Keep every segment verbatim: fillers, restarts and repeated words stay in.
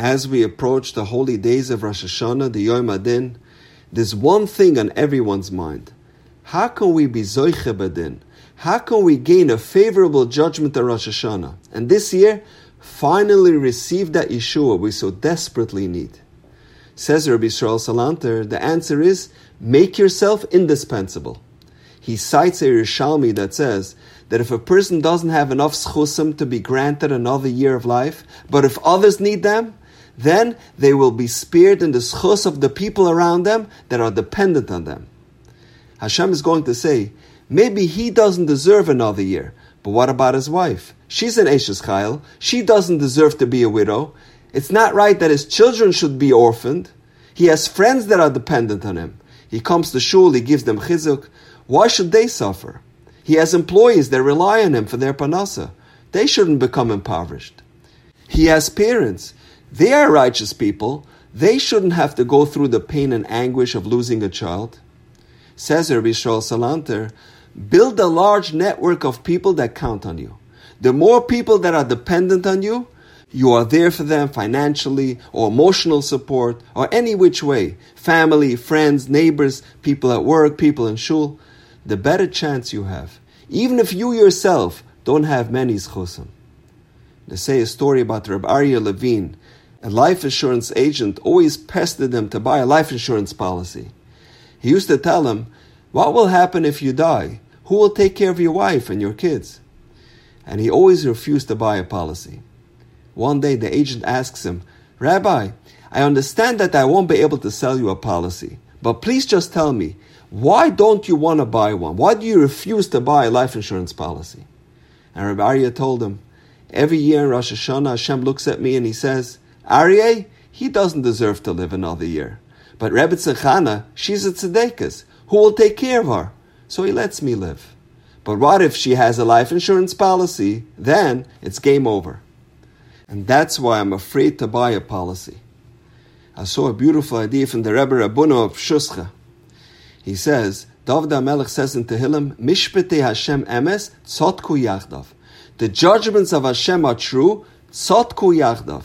as we approach the holy days of Rosh Hashanah, the Yom Hadin, there's one thing on everyone's mind. How can we be zoche b'din? How can we gain a favorable judgment at Rosh Hashanah? And this year, finally receive that Yeshua we so desperately need. Says Rabbi Yisrael Salanter, the answer is, make yourself indispensable. He cites a Yerushalmi that says that if a person doesn't have enough zchusam to be granted another year of life, but if others need them, then they will be spared in the zchus of the people around them that are dependent on them. Hashem is going to say, maybe he doesn't deserve another year, but what about his wife? She's an eshes chayel. She doesn't deserve to be a widow. It's not right that his children should be orphaned. He has friends that are dependent on him. He comes to shul, he gives them chizuk. Why should they suffer? He has employees that rely on him for their panasa. They shouldn't become impoverished. He has parents. They are righteous people. They shouldn't have to go through the pain and anguish of losing a child. Says Rabbi Yisrael Salanter, build a large network of people that count on you. The more people that are dependent on you, you are there for them financially or emotional support or any which way. Family, friends, neighbors, people at work, people in shul. The better chance you have. Even if you yourself don't have many zchusam. They say a story about Rabbi Aryeh Levin. A life insurance agent always pestered him to buy a life insurance policy. He used to tell him, what will happen if you die? Who will take care of your wife and your kids? And he always refused to buy a policy. One day the agent asks him, Rabbi, I understand that I won't be able to sell you a policy, but please just tell me, why don't you want to buy one? Why do you refuse to buy a life insurance policy? And Rabbi Aryeh told him, every year in Rosh Hashanah, Hashem looks at me and he says, Aryeh, he doesn't deserve to live another year. But Rebbetzin Chana, she's a tzedekes. Who will take care of her? So he lets me live. But what if she has a life insurance policy? Then it's game over. And that's why I'm afraid to buy a policy. I saw a beautiful idea from the Rebbe Rabbono of Shusha. He says, Davod HaMelech says in Tehillim, Mishpitei Hashem Emes, Sotku Yagdav. The judgments of Hashem are true, Sotku Yagdav.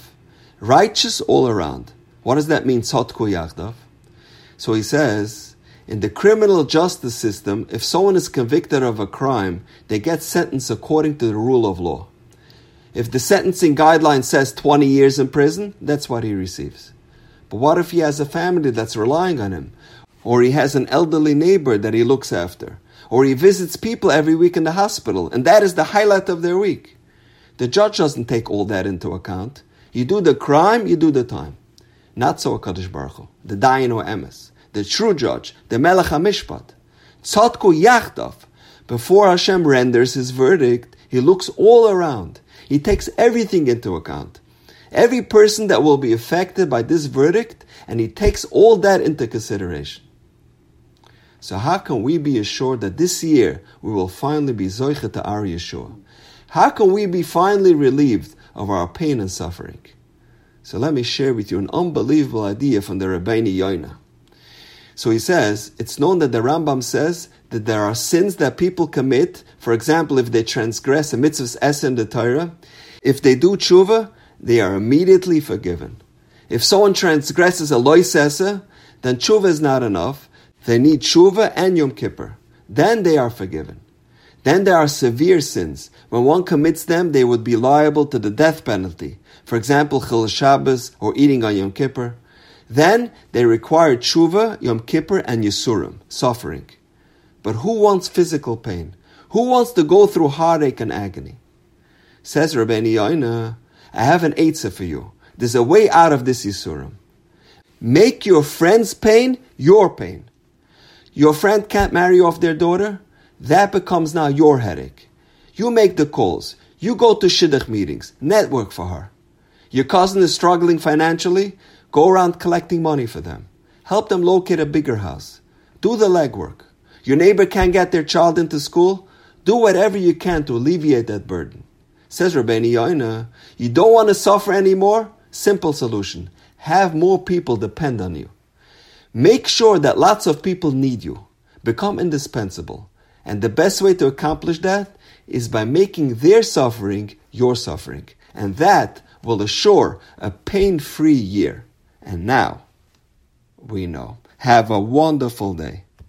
Righteous all around. What does that mean, Sotku Yagdav? So he says, in the criminal justice system, if someone is convicted of a crime, they get sentenced according to the rule of law. If the sentencing guideline says twenty years in prison, that's what he receives. But what if he has a family that's relying on him? Or he has an elderly neighbor that he looks after? Or he visits people every week in the hospital, and that is the highlight of their week? The judge doesn't take all that into account. You do the crime, you do the time. Not so Kadosh Baruch Hu, the Dayan Ha'emes, the true judge, the Melech HaMishpat. Tzadku Yachdav. Before Hashem renders his verdict, he looks all around. He takes everything into account. Every person that will be affected by this verdict, and he takes all that into consideration. So how can we be assured that this year we will finally be zoche to our Yeshua? How can we be finally relieved of our pain and suffering? So let me share with you an unbelievable idea from the Rabbeinu Yonah. So he says, it's known that the Rambam says that there are sins that people commit. For example, if they transgress a mitzvah's essay in the Torah, if they do tshuva, they are immediately forgiven. If someone transgresses a lois essay, then tshuva is not enough. They need tshuva and Yom Kippur. Then they are forgiven. Then there are severe sins. When one commits them, they would be liable to the death penalty. For example, chil Shabbos or eating on Yom Kippur. Then they require tshuva, Yom Kippur, and Yisurim, suffering. But who wants physical pain? Who wants to go through heartache and agony? Says Rabbeinu Yonah, I have an eitzah for you. There's a way out of this Yisurim. Make your friend's pain your pain. Your friend can't marry off their daughter? That becomes now your headache. You make the calls. You go to shidduch meetings. Network for her. Your cousin is struggling financially? Go around collecting money for them. Help them locate a bigger house. Do the legwork. Your neighbor can't get their child into school? Do whatever you can to alleviate that burden. Says Rabbeinu Yonah, you don't want to suffer anymore? Simple solution. Have more people depend on you. Make sure that lots of people need you. Become indispensable. And the best way to accomplish that is by making their suffering your suffering. And that will assure a pain-free year. And now, we know. Have a wonderful day.